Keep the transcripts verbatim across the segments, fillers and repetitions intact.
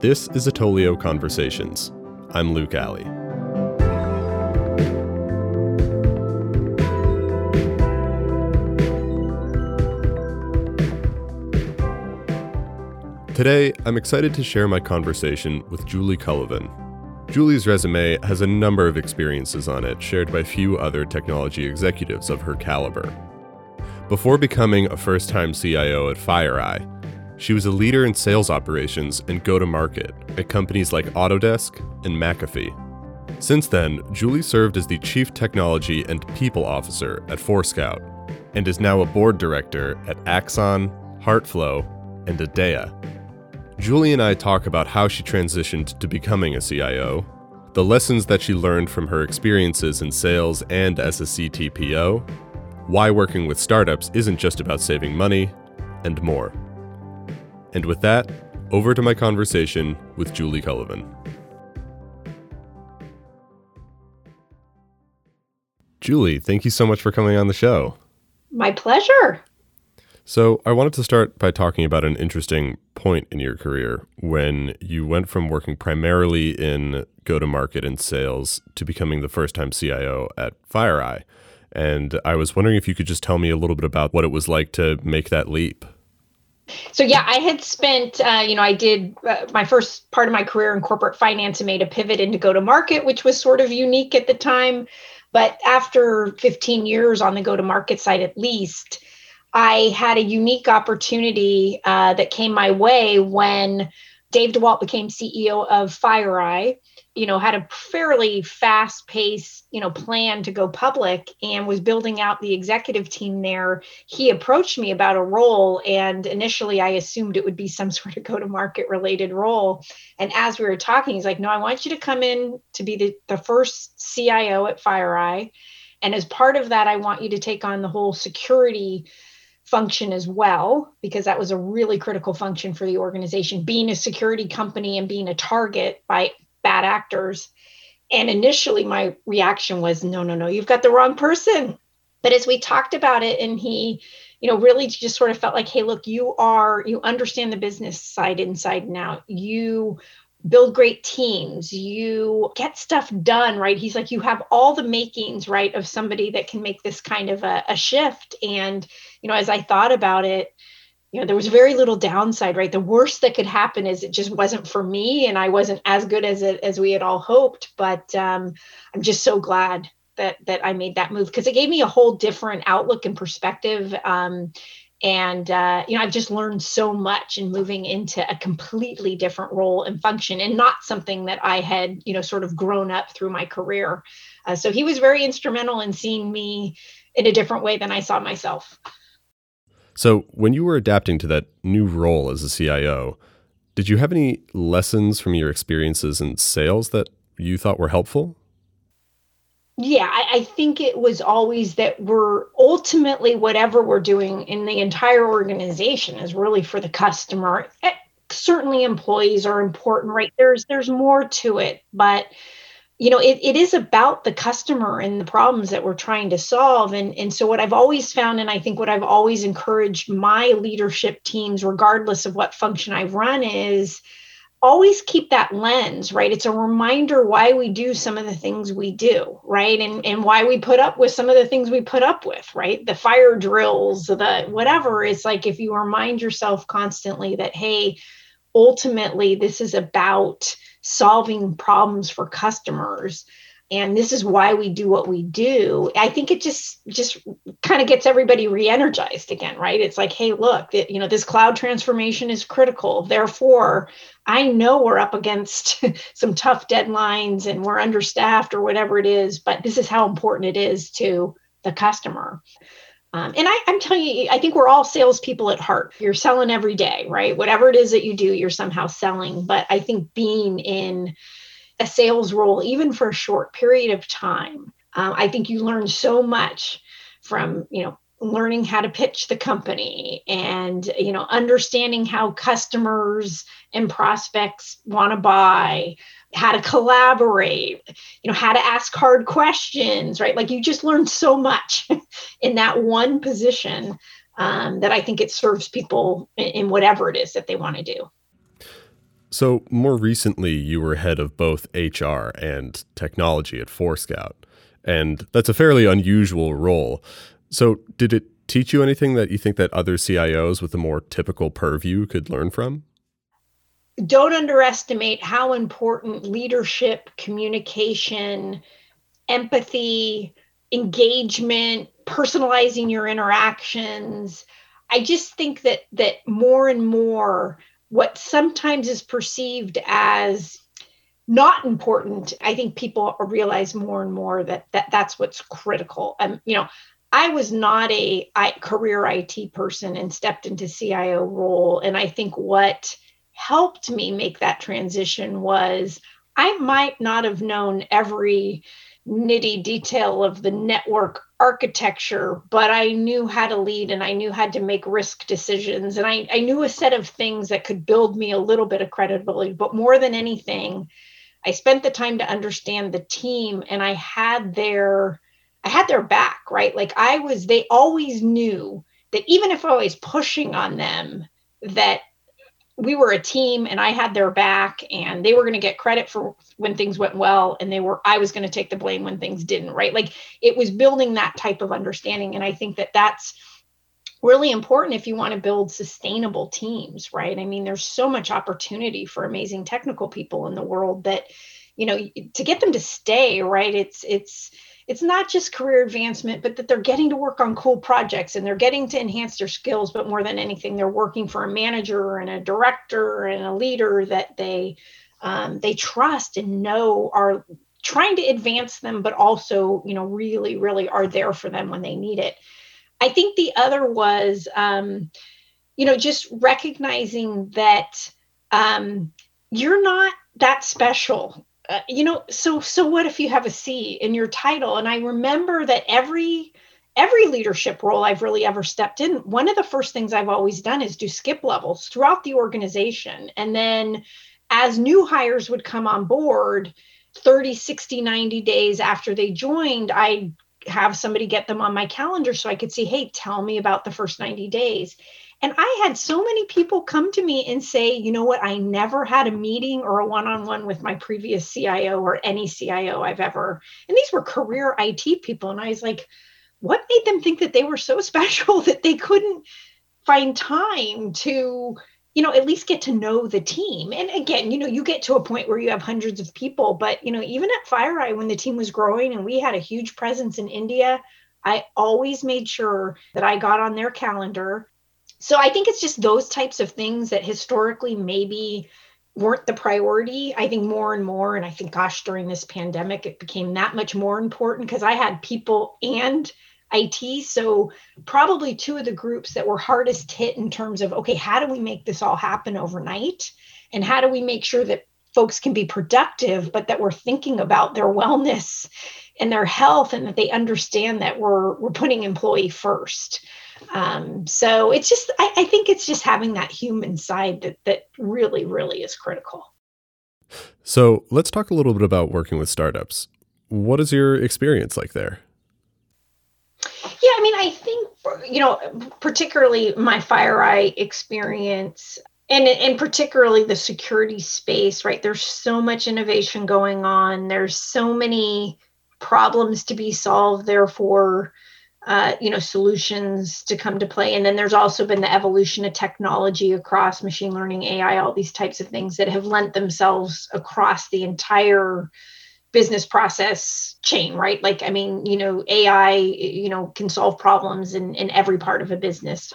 This is Atolio Conversations. I'm Luke Alley. Today, I'm excited to share my conversation with Julie Cullivan. Julie's resume has a number of experiences on it, shared by few other technology executives of her caliber. Before becoming a first-time C I O at FireEye, she was a leader in sales operations and go-to-market at companies like Autodesk and McAfee. Since then, Julie served as the Chief Technology and People Officer at Forescout, and is now a board director at Axon, Heartflow, and Adea. Julie and I talk about how she transitioned to becoming a C I O, the lessons that she learned from her experiences in sales and as a C T P O, why working with startups isn't just about saving money, and more. And with that, over to my conversation with Julie Cullivan. Julie, thank you so much for coming on the show. My pleasure. So I wanted to start by talking about an interesting point in your career when you went from working primarily in go-to-market and sales to becoming the first-time C I O at FireEye. And I was wondering if you could just tell me a little bit about what it was like to make that leap. So yeah, I had spent, uh, you know, I did uh, my first part of my career in corporate finance and made a pivot into go-to-market, which was sort of unique at the time. But after fifteen years on the go-to-market side, at least, I had a unique opportunity uh, that came my way when Dave DeWalt became C E O of FireEye, you know, had a fairly fast paced, you know, plan to go public and was building out the executive team there. He approached me about a role, and initially I assumed it would be some sort of go-to-market related role. And as we were talking, he's like, no, I want you to come in to be the, the first C I O at FireEye. And as part of that, I want you to take on the whole security function as well, because that was a really critical function for the organization, being a security company and being a target by bad actors. And initially my reaction was, no, no, no, you've got the wrong person. But as we talked about it, and he, you know, really just sort of felt like, hey, look, you are, you understand the business side inside and out. You build great teams, you get stuff done, right? He's like, you have all the makings, right, of somebody that can make this kind of a, a shift. And, you know, as I thought about it, you know, there was very little downside, right? The worst that could happen is it just wasn't for me, and I wasn't as good as it, as we had all hoped. But um, I'm just so glad that that I made that move, because it gave me a whole different outlook and perspective. Um, And, uh, you know, I've just learned so much in moving into a completely different role and function, and not something that I had, you know, sort of grown up through my career. Uh, so he was very instrumental in seeing me in a different way than I saw myself. So when you were adapting to that new role as a C I O, did you have any lessons from your experiences in sales that you thought were helpful? Yeah, I, I think it was always that we're ultimately, whatever we're doing in the entire organization is really for the customer. It, certainly employees are important, right? There's there's more to it, but you know, it, it is about the customer and the problems that we're trying to solve. And, and so what I've always found, and I think what I've always encouraged my leadership teams, regardless of what function I run, is always keep that lens, right? It's a reminder why we do some of the things we do, right? And and why we put up with some of the things we put up with, right? The fire drills, the whatever. It's like, if you remind yourself constantly that, hey, ultimately, this is about solving problems for customers, and this is why we do what we do. I think it just just kind of gets everybody re-energized again, right? It's like, hey, look, that, you know, this cloud transformation is critical. Therefore, I know we're up against some tough deadlines and we're understaffed or whatever it is, but this is how important it is to the customer. Um, and I, I'm telling you, I think we're all salespeople at heart. You're selling every day, right? Whatever it is that you do, you're somehow selling. But I think being in a sales role, even for a short period of time, um, I think you learn so much from, you know, learning how to pitch the company and, you know, understanding how customers and prospects want to buy, how to collaborate, you know, how to ask hard questions, right? Like, you just learn so much in that one position um, that I think it serves people in, in whatever it is that they want to do. So more recently, you were head of both H R and technology at Forescout, and that's a fairly unusual role. So did it teach you anything that you think that other C I Os with a more typical purview could learn from? Don't underestimate how important leadership, communication, empathy, engagement, personalizing your interactions. I just think that that more and more what sometimes is perceived as not important, I think people realize more and more that, that that's what's critical. Um, you know, I was not a I, career I T person and stepped into C I O role. And I think what helped me make that transition was I might not have known every nitty detail of the network architecture, but I knew how to lead and I knew how to make risk decisions. And I, I knew a set of things that could build me a little bit of credibility, but more than anything, I spent the time to understand the team and I had their, I had their back, right? Like I was, they always knew that even if I was pushing on them, that we were a team and I had their back and they were going to get credit for when things went well. And they were, I was going to take the blame when things didn't, right? Like it was building that type of understanding. And I think that that's really important if you want to build sustainable teams, right? I mean, there's so much opportunity for amazing technical people in the world that, you know, to get them to stay, right? It's, it's, it's not just career advancement, but that they're getting to work on cool projects and they're getting to enhance their skills. But more than anything, they're working for a manager and a director and a leader that they um, they trust and know are trying to advance them, but also, you know, really, really are there for them when they need it. I think the other was, um, you know, just recognizing that um, you're not that special. Uh, you know, so so what if you have a C in your title? And I remember that every every leadership role I've really ever stepped in, one of the first things I've always done is do skip levels throughout the organization. And then as new hires would come on board, thirty, sixty, ninety days after they joined, I'd have somebody get them on my calendar so I could see, hey, tell me about the first ninety days. And I had so many people come to me and say, you know what, I never had a meeting or a one-on-one with my previous C I O or any C I O I've ever. And these were career I T people. And I was like, what made them think that they were so special that they couldn't find time to, you know, at least get to know the team? And again, you know, you get to a point where you have hundreds of people, but, you know, even at FireEye, when the team was growing and we had a huge presence in India, I always made sure that I got on their calendar. So I think it's just those types of things that historically maybe weren't the priority. I think more and more, and I think, gosh, during this pandemic, it became that much more important because I had people and I T. So probably two of the groups that were hardest hit in terms of, okay, how do we make this all happen overnight? And how do we make sure that folks can be productive, but that we're thinking about their wellness and their health and that they understand that we're we're putting employee first. Um, so it's just, I, I think it's just having that human side that, that really, really is critical. So let's talk a little bit about working with startups. What is your experience like there? Yeah, I mean, I think, you know, particularly my FireEye experience and, and particularly the security space, right? There's so much innovation going on. There's so many problems to be solved. Therefore, Uh, you know, solutions to come to play. And then there's also been the evolution of technology across machine learning, A I, all these types of things that have lent themselves across the entire business process chain, right? Like, I mean, you know, A I, you know, can solve problems in, in every part of a business.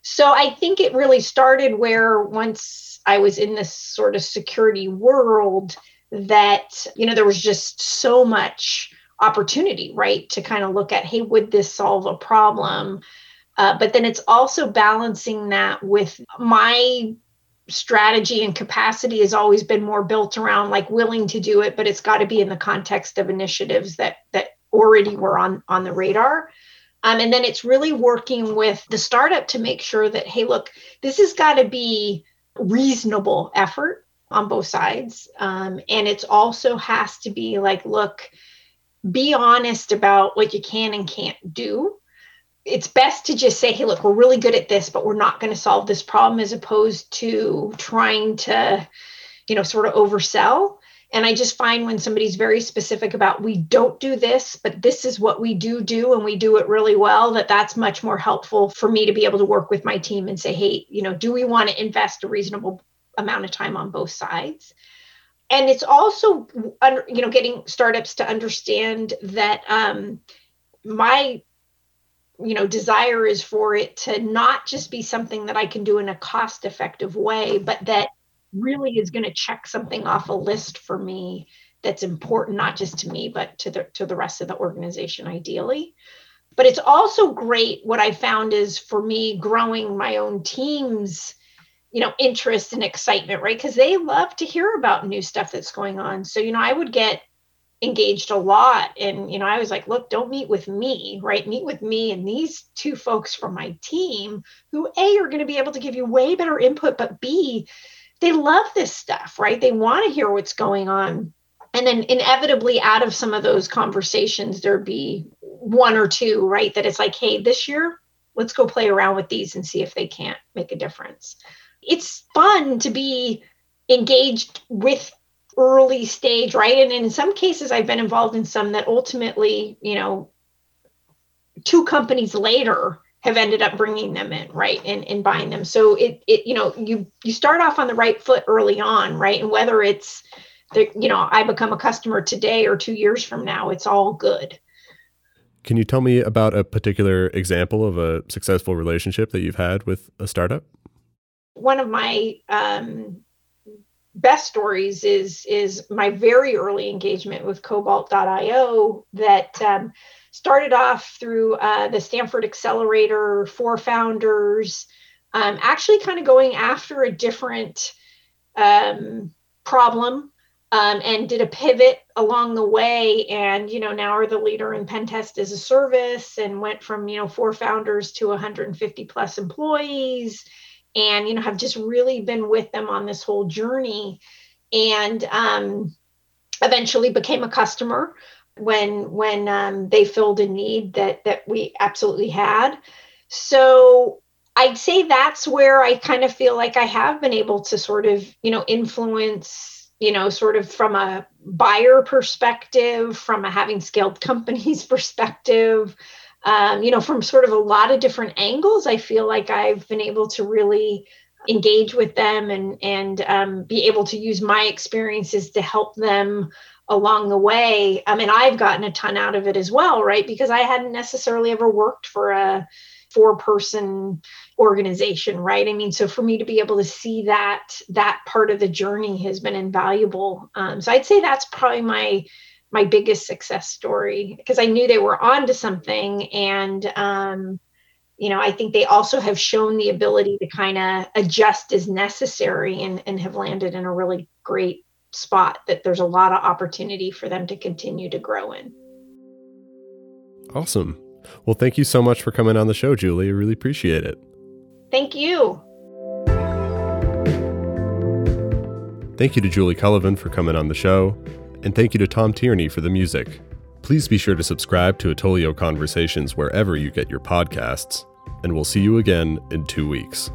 So I think it really started where once I was in this sort of security world that, you know, there was just so much opportunity, right, to kind of look at, hey, would this solve a problem? Uh, but then it's also balancing that with my strategy and capacity has always been more built around like willing to do it, but it's got to be in the context of initiatives that that already were on, on the radar. Um, and then it's really working with the startup to make sure that, hey, look, this has got to be reasonable effort on both sides. Um, and it's also has to be like, look, be honest about what you can and can't do. It's best to just say, hey, look, we're really good at this, but we're not going to solve this problem, as opposed to trying to, you know, sort of oversell. And I just find when somebody's very specific about, we don't do this, but this is what we do do, and we do it really well, that that's much more helpful for me to be able to work with my team and say, hey, you know, do we want to invest a reasonable amount of time on both sides? And it's also, you know, getting startups to understand that um, my, you know, desire is for it to not just be something that I can do in a cost-effective way, but that really is going to check something off a list for me that's important, not just to me, but to the to the rest of the organization, ideally. But it's also great. What I found is, for me, growing my own team's, you know, interest and excitement, right? Because they love to hear about new stuff that's going on. So, you know, I would get engaged a lot. And, you know, I was like, look, don't meet with me, right? Meet with me and these two folks from my team who, A, are going to be able to give you way better input, but B, they love this stuff, right? They want to hear what's going on. And then inevitably out of some of those conversations, there'd be one or two, right? That it's like, hey, this year, let's go play around with these and see if they can't make a difference. It's fun to be engaged with early stage, right? And in some cases, I've been involved in some that ultimately, you know, two companies later have ended up bringing them in, right? And, and buying them. So it, it, you know, you, you start off on the right foot early on, right? And whether it's, the, you know, I become a customer today or two years from now, it's all good. Can you tell me about a particular example of a successful relationship that you've had with a startup? One of my um, best stories is is my very early engagement with cobalt dot io that um, started off through uh, the Stanford Accelerator, four founders, um, actually kind of going after a different um, problem um, and did a pivot along the way. And, you know, now are the leader in pen test as a service and went from, you know, four founders to one hundred fifty plus employees. And, you know, have just really been with them on this whole journey, and um, eventually became a customer when when um, they filled a need that that we absolutely had. So I'd say that's where I kind of feel like I have been able to sort of, you know, influence, you know, sort of from a buyer perspective, from a having scaled companies perspective. Um, you know, from sort of a lot of different angles, I feel like I've been able to really engage with them and and um, be able to use my experiences to help them along the way. I mean, I've gotten a ton out of it as well, right? Because I hadn't necessarily ever worked for a four-person organization, right? I mean, so for me to be able to see that that part of the journey has been invaluable. Um, so I'd say that's probably my my biggest success story, because I knew they were onto something. And, um, you know, I think they also have shown the ability to kind of adjust as necessary and, and have landed in a really great spot that there's a lot of opportunity for them to continue to grow in. Awesome. Well, thank you so much for coming on the show, Julie. I really appreciate it. Thank you. Thank you to Julie Cullivan for coming on the show. And thank you to Tom Tierney for the music. Please be sure to subscribe to Atolio Conversations wherever you get your podcasts, and we'll see you again in two weeks.